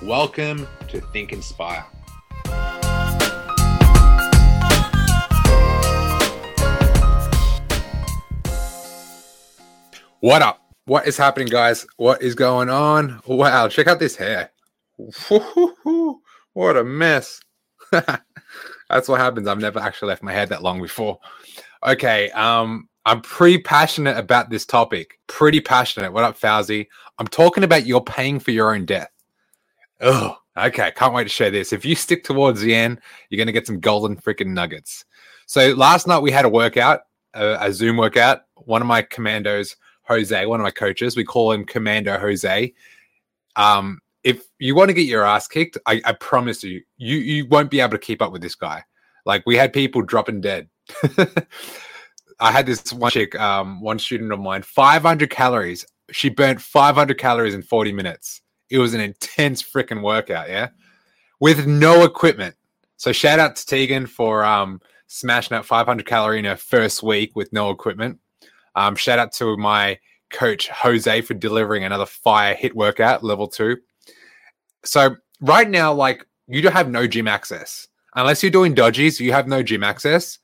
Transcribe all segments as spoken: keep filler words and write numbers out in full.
Welcome to Think Inspire. What up? What is happening, guys? What is going on? Wow, check out this hair. What a mess. That's what happens. I've never actually left my hair that long before. Okay, um, I'm pretty passionate about this topic. Pretty passionate. What up, Fauzi? I'm talking about you're paying for your own death. Oh, okay. Can't wait to share this. If you stick towards the end, you're going to get some golden freaking nuggets. So last night we had a workout, a, a Zoom workout. One of my commandos, Jose, one of my coaches, we call him Commando Jose. Um, if you want to get your ass kicked, I, I promise you, you, you won't be able to keep up with this guy. Like, we had people dropping dead. I had this one chick, um, one student of mine, five hundred calories. She burnt five hundred calories in forty minutes. It was an intense freaking workout, yeah, with no equipment. So shout out to Tegan for um, smashing out five hundred calorie in her first week with no equipment. Um, shout out to my coach, Jose, for delivering another fire hit workout, level two. So right now, like, you don't have no gym access. Unless you're doing dodgies, you have no gym access.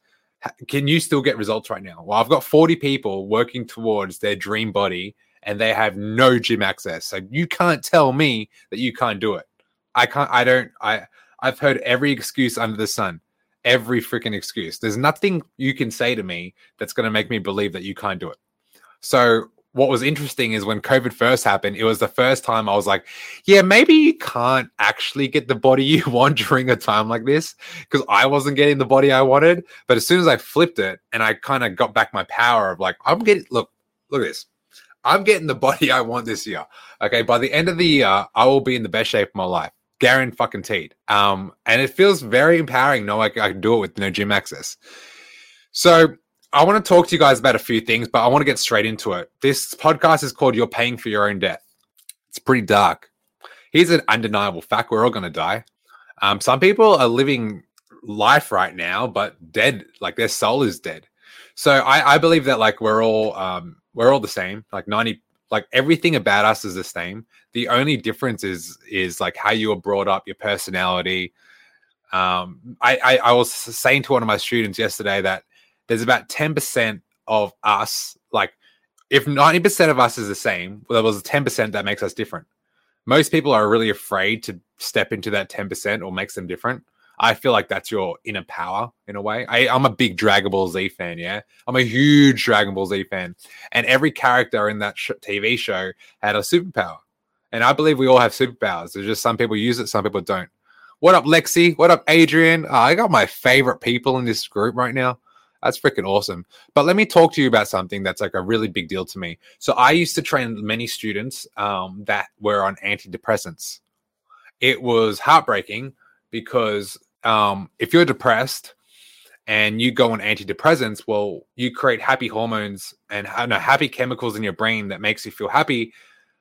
Can you still get results right now? Well, I've got forty people working towards their dream body, and they have no gym access. So you can't tell me that you can't do it. I can't, I don't, I, I've heard every excuse under the sun, every freaking excuse. There's nothing you can say to me that's going to make me believe that you can't do it. So what was interesting is when COVID first happened, it was the first time I was like, yeah, maybe you can't actually get the body you want during a time like this, because I wasn't getting the body I wanted. But as soon as I flipped it and I kind of got back my power of like, I'm getting, look, look at this. I'm getting the body I want this year. Okay, by the end of the year, I will be in the best shape of my life. Guaranteed. Um, and it feels very empowering. No, I, I can do it with no gym access. So I want to talk to you guys about a few things, but I want to get straight into it. This podcast is called You're Paying for Your Own Death. It's pretty dark. Here's an undeniable fact. We're all going to die. Um, some people are living life right now, but dead. Like, their soul is dead. So I, I believe that, like, we're all... Um, We're all the same. Like ninety, like everything about us is the same. The only difference is is like how you were brought up, your personality. Um, I, I I was saying to one of my students yesterday that there's about ten percent of us. Like, if ninety percent of us is the same, well, there was ten percent that makes us different. Most people are really afraid to step into that ten percent or makes them different. I feel like that's your inner power in a way. I, I'm a big Dragon Ball Z fan, yeah? I'm a huge Dragon Ball Z fan. And every character in that sh- T V show had a superpower. And I believe we all have superpowers. There's just some people use it, some people don't. What up, Lexi? What up, Adrian? Oh, I got my favorite people in this group right now. That's freaking awesome. But let me talk to you about something that's like a really big deal to me. So I used to train many students um, that were on antidepressants. It was heartbreaking because... Um, if you're depressed and you go on antidepressants, well, you create happy hormones and no, happy chemicals in your brain that makes you feel happy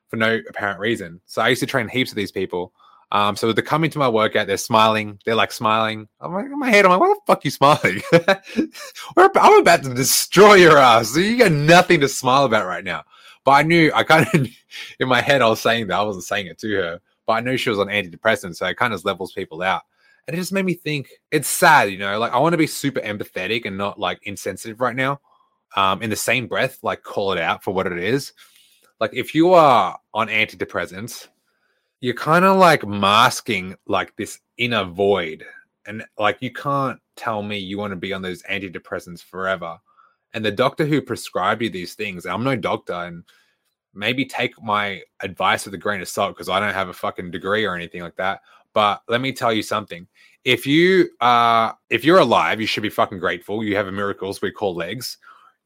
for no apparent reason. So I used to train heaps of these people. Um, so they're coming to my workout, they're smiling, they're like smiling. I'm like, in my head, I'm like, why the fuck are you smiling? I'm about to destroy your ass. You got nothing to smile about right now. But I knew, I kind of, in my head, I was saying that. I wasn't saying it to her, but I knew she was on antidepressants. So it kind of levels people out. And it just made me think, it's sad, you know, like I want to be super empathetic and not like insensitive right now. Um, in the same breath, like call it out for what it is. Like if you are on antidepressants, you're kind of like masking like this inner void. And like, you can't tell me you want to be on those antidepressants forever. And the doctor who prescribed you these things, I'm no doctor, and maybe take my advice with a grain of salt because I don't have a fucking degree or anything like that. But let me tell you something. If you, uh, if you're alive, you should be fucking grateful. You have a miracle, we call legs.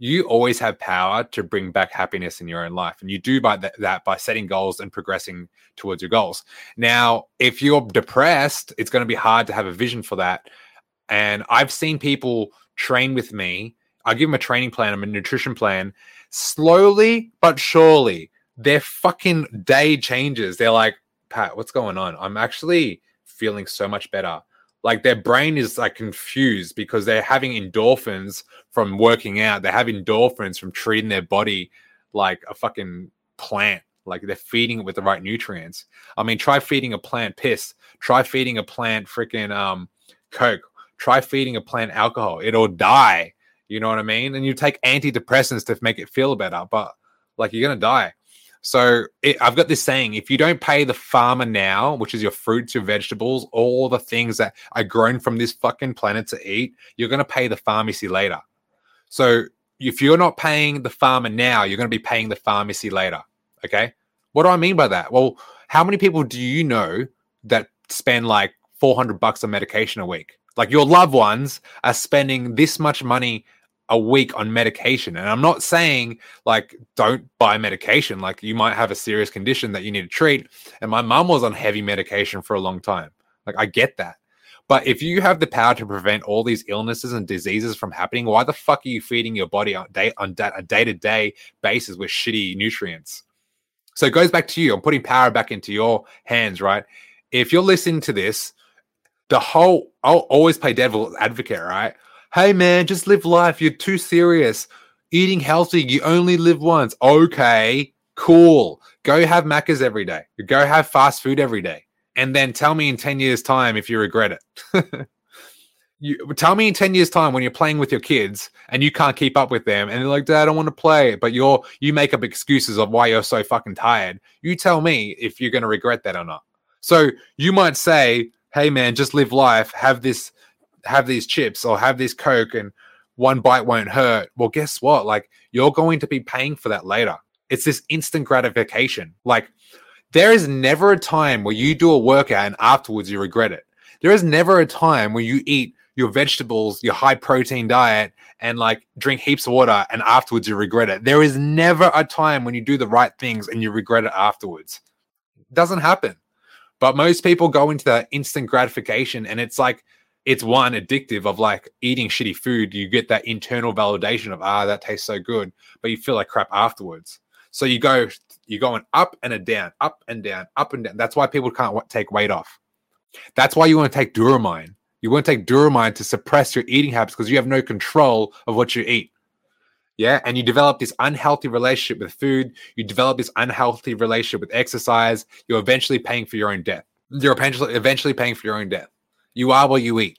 you always have power to bring back happiness in your own life. And you do by th- that by setting goals and progressing towards your goals. Now, if you're depressed, it's going to be hard to have a vision for that. And I've seen people train with me. I give them a training plan, I'm a nutrition plan. Slowly but surely, their fucking day changes. They're like, Pat, what's going on? I'm actually feeling so much better. Like their brain is like confused because they're having endorphins from working out. They have endorphins from treating their body like a fucking plant. Like they're feeding it with the right nutrients. I mean, try feeding a plant piss. Try feeding a plant freaking um, Coke. Try feeding a plant alcohol. It'll die. You know what I mean? And you take antidepressants to make it feel better, but like you're going to die. So it, I've got this saying, if you don't pay the farmer now, which is your fruits, your vegetables, all the things that are grown from this fucking planet to eat, you're going to pay the pharmacy later. So if you're not paying the farmer now, you're going to be paying the pharmacy later. Okay. What do I mean by that? Well, how many people do you know that spend like four hundred bucks on medication a week? Like your loved ones are spending this much money a week on medication. And I'm not saying like, don't buy medication. Like you might have a serious condition that you need to treat. And my mom was on heavy medication for a long time. Like I get that. But if you have the power to prevent all these illnesses and diseases from happening, why the fuck are you feeding your body on day on da- a day-to-day basis with shitty nutrients? So it goes back to you. I'm putting power back into your hands, right? If you're listening to this, the whole, I'll always play devil's advocate, right? Hey, man, just live life. You're too serious. Eating healthy, you only live once. Okay, cool. Go have Maccas every day. Go have fast food every day. And then tell me in ten years' time if you regret it. you, tell me in ten years' time when you're playing with your kids and you can't keep up with them. And they're like, Dad, I don't want to play. But you're you make up excuses of why you're so fucking tired. You tell me if you're going to regret that or not. So you might say, hey, man, just live life. Have this. have these chips or have this Coke and one bite won't hurt. Well, guess what? Like you're going to be paying for that later. It's this instant gratification. Like there is never a time where you do a workout and afterwards you regret it. There is never a time where you eat your vegetables, your high protein diet and like drink heaps of water and afterwards you regret it. There is never a time when you do the right things and you regret it afterwards. It doesn't happen. But most people go into that instant gratification and it's like, it's one addictive of like eating shitty food. You get that internal validation of, ah, that tastes so good, but you feel like crap afterwards. So you go, you're going up and a down, up and down, up and down. That's why people can't w- take weight off. That's why you want to take Duramine. You want to take Duramine to suppress your eating habits because you have no control of what you eat. Yeah. And you develop this unhealthy relationship with food. You develop this unhealthy relationship with exercise. You're eventually paying for your own death. You're eventually paying for your own death. You are what you eat,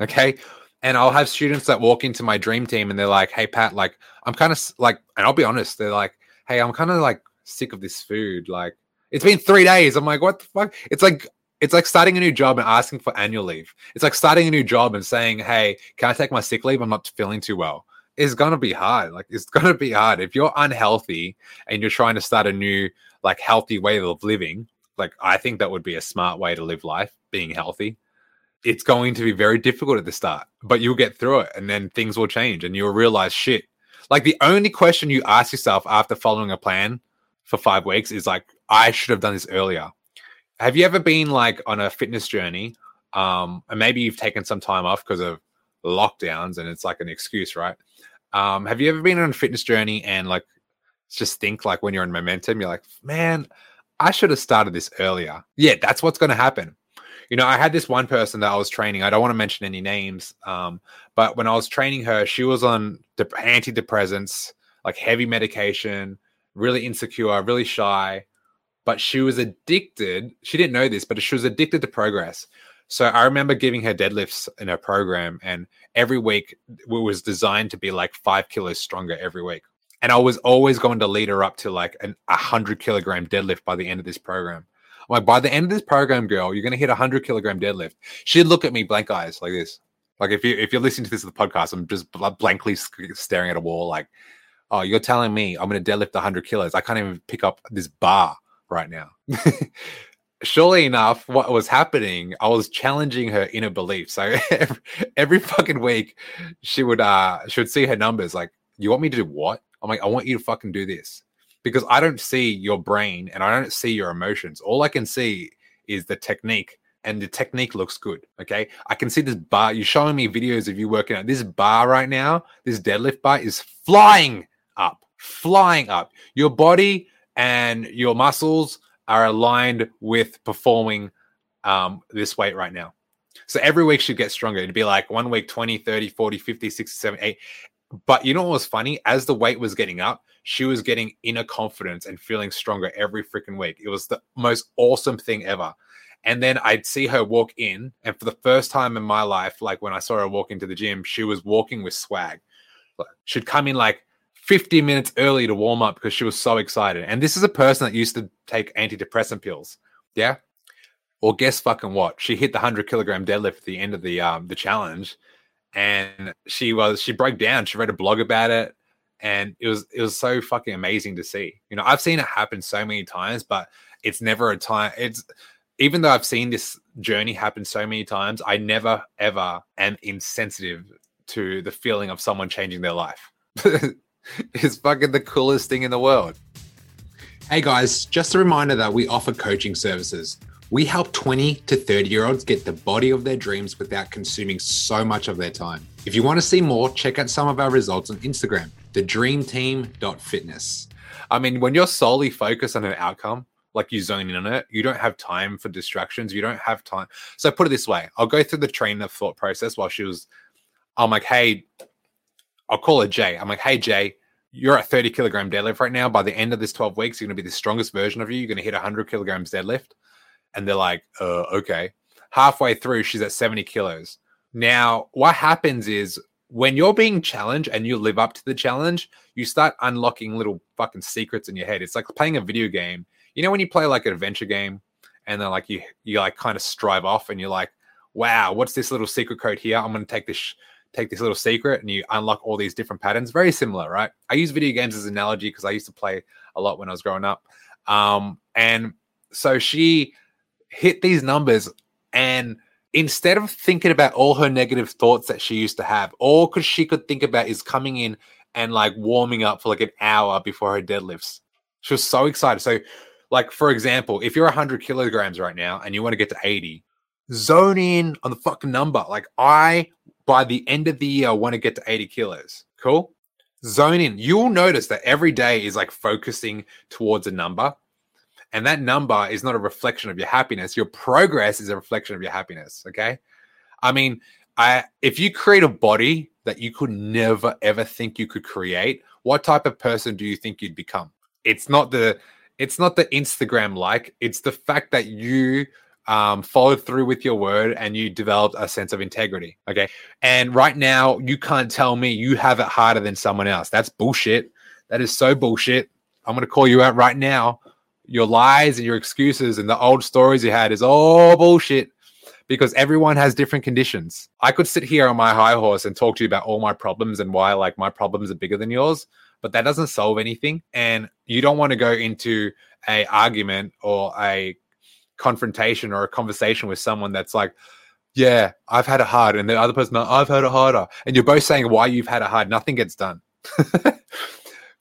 okay? And I'll have students that walk into my dream team and they're like, hey, Pat, like, I'm kind of like, and I'll be honest, they're like, hey, I'm kind of like sick of this food. Like, it's been three days. I'm like, what the fuck? It's like, it's like starting a new job and asking for annual leave. It's like starting a new job and saying, hey, can I take my sick leave? I'm not feeling too well. It's going to be hard. Like, it's going to be hard. If you're unhealthy and you're trying to start a new, like, healthy way of living, like, I think that would be a smart way to live life, being healthy. It's going to be very difficult at the start, but you'll get through it and then things will change and you'll realize shit. Like the only question you ask yourself after following a plan for five weeks is like, I should have done this earlier. Have you ever been like on a fitness journey? Um, and maybe you've taken some time off because of lockdowns and it's like an excuse, right? Um, have you ever been on a fitness journey and like, just think like when you're in momentum, you're like, man, I should have started this earlier. Yeah, that's what's going to happen. You know, I had this one person that I was training. I don't want to mention any names, um, but when I was training her, she was on dep- antidepressants, like heavy medication, really insecure, really shy, but she was addicted. She didn't know this, but she was addicted to progress. So I remember giving her deadlifts in her program, and every week it was designed to be like five kilos stronger every week. And I was always going to lead her up to like an one hundred kilogram deadlift by the end of this program. I'm like, by the end of this program, girl, you're going to hit a one hundred kilogram deadlift. She'd look at me blank eyes like this. Like, if, you, if you're listening to this in the podcast, I'm just blankly staring at a wall like, oh, you're telling me I'm going to deadlift one hundred kilos. I can't even pick up this bar right now. Surely enough, what was happening, I was challenging her inner belief. So every, every fucking week, she would, uh, she would see her numbers like, you want me to do what? I'm like, I want you to fucking do this, because I don't see your brain and I don't see your emotions. All I can see is the technique, and the technique looks good. Okay. I can see this bar. You're showing me videos of you working out. This bar right now, this deadlift bar is flying up, flying up. Your body and your muscles are aligned with performing um, this weight right now. So every week should get stronger. It'd be like one week, twenty, thirty, forty, fifty, sixty, seventy, eighty. But you know what was funny? As the weight was getting up, she was getting inner confidence and feeling stronger every freaking week. It was the most awesome thing ever. And then I'd see her walk in, and for the first time in my life, like when I saw her walk into the gym, she was walking with swag. She'd come in like fifty minutes early to warm up because she was so excited. And this is a person that used to take antidepressant pills. Yeah. Well, guess fucking what? She hit the one hundred kilogram deadlift at the end of the um, the challenge. And she was, she broke down. She read a blog about it. And it was, it was so fucking amazing to see. You know, I've seen it happen so many times, but it's never a time. It's, even though I've seen this journey happen so many times, I never, ever am insensitive to the feeling of someone changing their life. It's fucking the coolest thing in the world. Hey guys, just a reminder that we offer coaching services. We help twenty to thirty year olds get the body of their dreams without consuming so much of their time. If you want to see more, check out some of our results on Instagram, the dream team dot fitness. I mean, when you're solely focused on an outcome, like you zone in on it, you don't have time for distractions. You don't have time. So put it this way, I'll go through the train of thought process while she was, I'm like, hey, I'll call her Jay. I'm like, hey, Jay, you're at thirty kilogram deadlift right now. By the end of this twelve weeks, you're going to be the strongest version of you. You're going to hit one hundred kilograms deadlift. And they're like, uh, okay. Halfway through, she's at seventy kilos. Now, what happens is when you're being challenged and you live up to the challenge, you start unlocking little fucking secrets in your head. It's like playing a video game. You know, when you play like an adventure game and then like you, you like kind of strive off and you're like, wow, what's this little secret code here? I'm going to take this, sh- take this little secret, and you unlock all these different patterns. Very similar, right? I use video games as an analogy because I used to play a lot when I was growing up. Um, and so she hit these numbers, and instead of thinking about all her negative thoughts that she used to have, all cause she could think about is coming in and like warming up for like an hour before her deadlifts. She was so excited. So like, for example, if you're one hundred kilograms right now and you want to get to eighty, zone in on the fucking number. Like I, by the end of the year, want to get to eighty kilos. Cool? Zone in. You'll notice that every day is like focusing towards a number. And that number is not a reflection of your happiness. Your progress is a reflection of your happiness, okay? I mean, I if you create a body that you could never, ever think you could create, what type of person do you think you'd become? It's not the it's not the Instagram-like. It's the fact that you um, followed through with your word and you developed a sense of integrity, okay? And right now, you can't tell me you have it harder than someone else. That's bullshit. That is so bullshit. I'm going to call you out right now. Your lies and your excuses and the old stories you had is all bullshit, because everyone has different conditions. I could sit here on my high horse and talk to you about all my problems and why like my problems are bigger than yours, but that doesn't solve anything. And you don't want to go into a argument or a confrontation or a conversation with someone that's like, yeah, I've had it hard. And the other person, I've had it harder. And you're both saying why you've had it hard. Nothing gets done.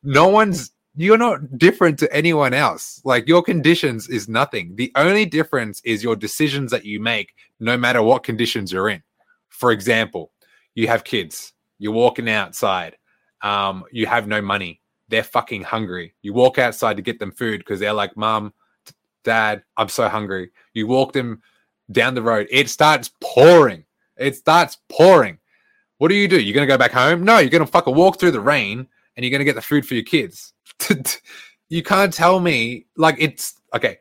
No one's, You're not different to anyone else. Like your conditions is nothing. The only difference is your decisions that you make, no matter what conditions you're in. For example, you have kids, you're walking outside, um, you have no money, they're fucking hungry. You walk outside to get them food because they're like, Mom, Dad, I'm so hungry. You walk them down the road, it starts pouring. It starts pouring. What do you do? You're going to go back home? No, you're going to fucking walk through the rain and you're going to get the food for your kids. You can't tell me like it's okay.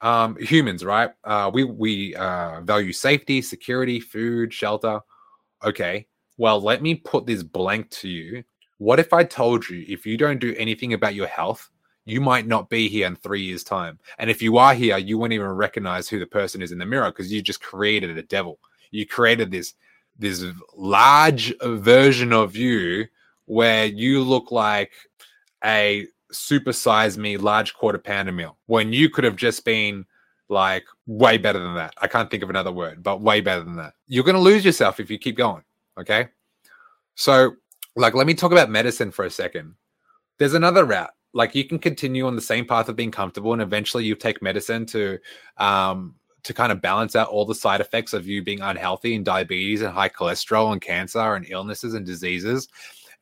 Um, humans, right? Uh, we, we, uh, value safety, security, food, shelter. Okay. Well, let me put this blank to you. What if I told you, if you don't do anything about your health, you might not be here in three years time. And if you are here, you won't even recognize who the person is in the mirror, because you just created a devil. You created this, this large version of you where you look like a supersize me large quarter pounder meal, when you could have just been like way better than that. I can't think of another word, but way better than that. You're going to lose yourself if you keep going. Okay. So like, let me talk about medicine for a second. There's another route. Like, you can continue on the same path of being comfortable, and eventually you take medicine to um, to kind of balance out all the side effects of you being unhealthy and diabetes and high cholesterol and cancer and illnesses and diseases.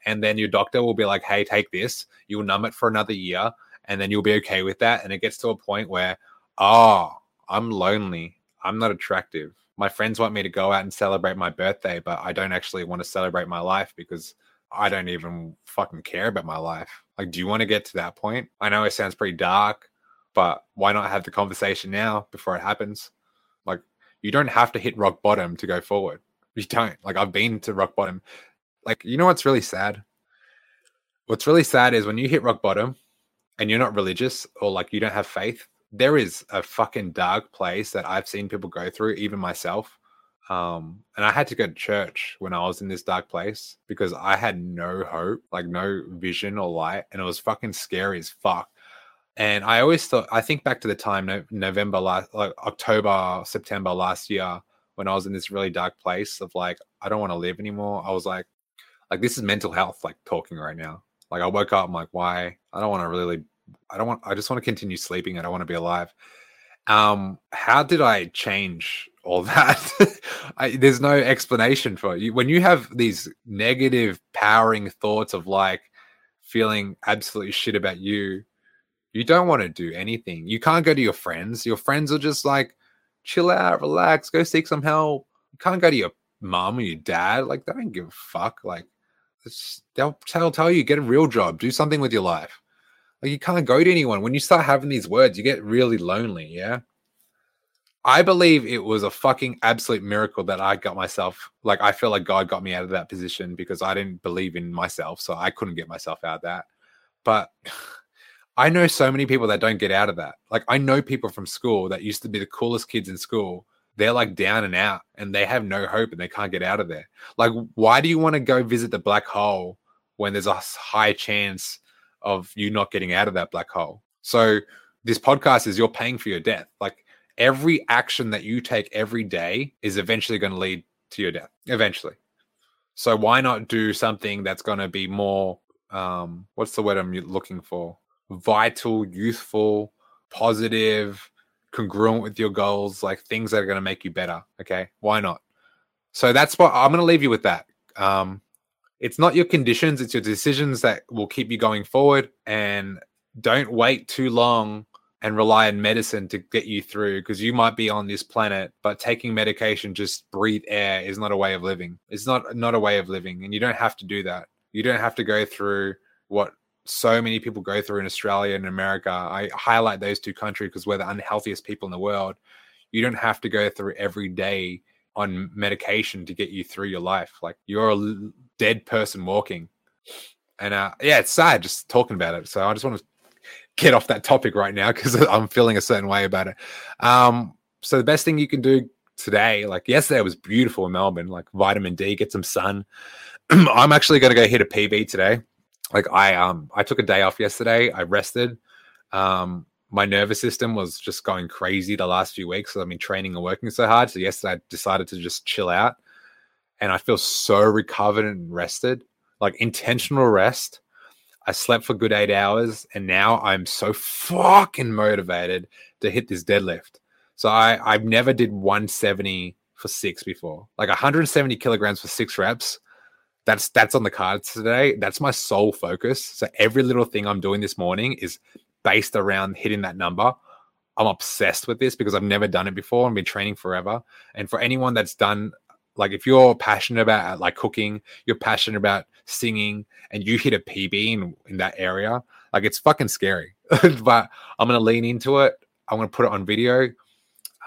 And then your doctor will be like, hey, take this. You will numb it for another year, and then you'll be okay with that. And it gets to a point where, oh, I'm lonely. I'm not attractive. My friends want me to go out and celebrate my birthday, but I don't actually want to celebrate my life because I don't even fucking care about my life. Like, do you want to get to that point? I know it sounds pretty dark, but why not have the conversation now before it happens? Like, you don't have to hit rock bottom to go forward. You don't. Like, I've been to rock bottom. Like, you know what's really sad? What's really sad is when you hit rock bottom and you're not religious or, like, you don't have faith, there is a fucking dark place that I've seen people go through, even myself. Um, and I had to go to church when I was in this dark place because I had no hope, like no vision or light. And it was fucking scary as fuck. And I always thought, I think back to the time, no, November, last, like October, September last year, when I was in this really dark place of like, I don't want to live anymore. I was like, like, this is mental health, like, talking right now. Like, I woke up, I'm like, why? I don't want to really, I don't want, I just want to continue sleeping. I don't want to be alive. Um, how did I change all that? I, there's no explanation for you. When you have these negative powering thoughts of like feeling absolutely shit about you, you don't want to do anything. You can't go to your friends. Your friends are just like, chill out, relax, go seek some help. You can't go to your mom or your dad. Like, they don't give a fuck. Like, it's, they'll tell, tell you, get a real job, do something with your life. Like, you can't go to anyone. When you start having these words, you get really lonely, yeah? I believe it was a fucking absolute miracle that I got myself, like, I feel like God got me out of that position because I didn't believe in myself, so I couldn't get myself out of that. But I know so many people that don't get out of that. Like, I know people from school that used to be the coolest kids in school. They're, like, down and out, and they have no hope, and they can't get out of there. Like, why do you want to go visit the black hole when there's a high chance of you not getting out of that black hole? So this podcast is, you're paying for your death. Like, every action that you take every day is eventually going to lead to your death, eventually. So why not do something that's going to be more, um, what's the word I'm looking for? Vital, youthful, positive, congruent with your goals, like things that are going to make you better. Okay, why not? So that's what I'm going to leave you with that. Um, It's not your conditions, it's your decisions that will keep you going forward. And don't wait too long and rely on medicine to get you through, because you might be on this planet, but taking medication, just breathe air, is not a way of living. It's not, not a way of living. And you don't have to do that. You don't have to go through what so many people go through in Australia and America. I highlight those two countries because we're the unhealthiest people in the world. You don't have to go through every day on medication to get you through your life. Like, you're a dead person walking. And uh yeah, it's sad just talking about it. So I just want to get off that topic right now because I'm feeling a certain way about it. Um, so the best thing you can do today, like yesterday was beautiful in Melbourne, like vitamin D, get some sun. I'm actually going to go hit a P B today. Like I, um, I took a day off yesterday. I rested. Um, My nervous system was just going crazy the last few weeks. So I've been training and working so hard. So yesterday I decided to just chill out, and I feel so recovered and rested, like intentional rest. I slept for a good eight hours and now I'm so fucking motivated to hit this deadlift. So I, I've never did one seventy for six before, like one hundred seventy kilograms for six reps. That's, that's on the cards today. That's my sole focus. So every little thing I'm doing this morning is based around hitting that number. I'm obsessed with this because I've never done it before and been training forever. And for anyone that's done, like if you're passionate about like cooking, you're passionate about singing, and you hit a P B in, in that area, like it's fucking scary. But I'm going to lean into it. I'm going to put it on video.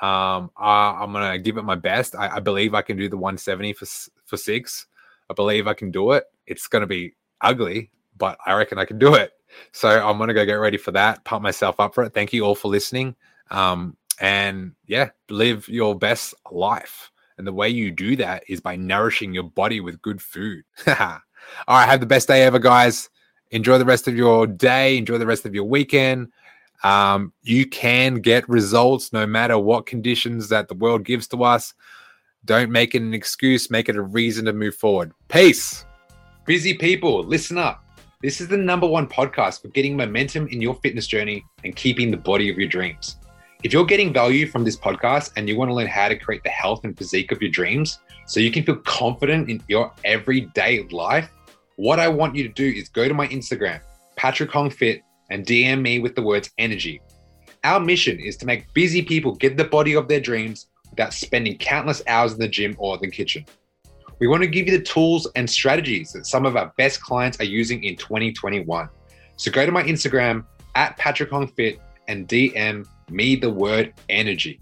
Um, I, I'm going to give it my best. I, I believe I can do the one seventy for, for six. I believe I can do it. It's going to be ugly, but I reckon I can do it. So I'm going to go get ready for that, pump myself up for it. Thank you all for listening. Um, and yeah, live your best life. And the way you do that is by nourishing your body with good food. All right. Have the best day ever, guys. Enjoy the rest of your day. Enjoy the rest of your weekend. Um, you can get results no matter what conditions that the world gives to us. Don't make it an excuse. Make it a reason to move forward. Peace. Busy people, listen up. This is the number one podcast for getting momentum in your fitness journey and keeping the body of your dreams. If you're getting value from this podcast and you want to learn how to create the health and physique of your dreams so you can feel confident in your everyday life, what I want you to do is go to my Instagram, Patrick Hong Fit, and D M me with the words energy. Our mission is to make busy people get the body of their dreams without spending countless hours in the gym or the kitchen. We want to give you the tools and strategies that some of our best clients are using in twenty twenty-one. So go to my Instagram at Patrick Hong Fit and D M me the word energy.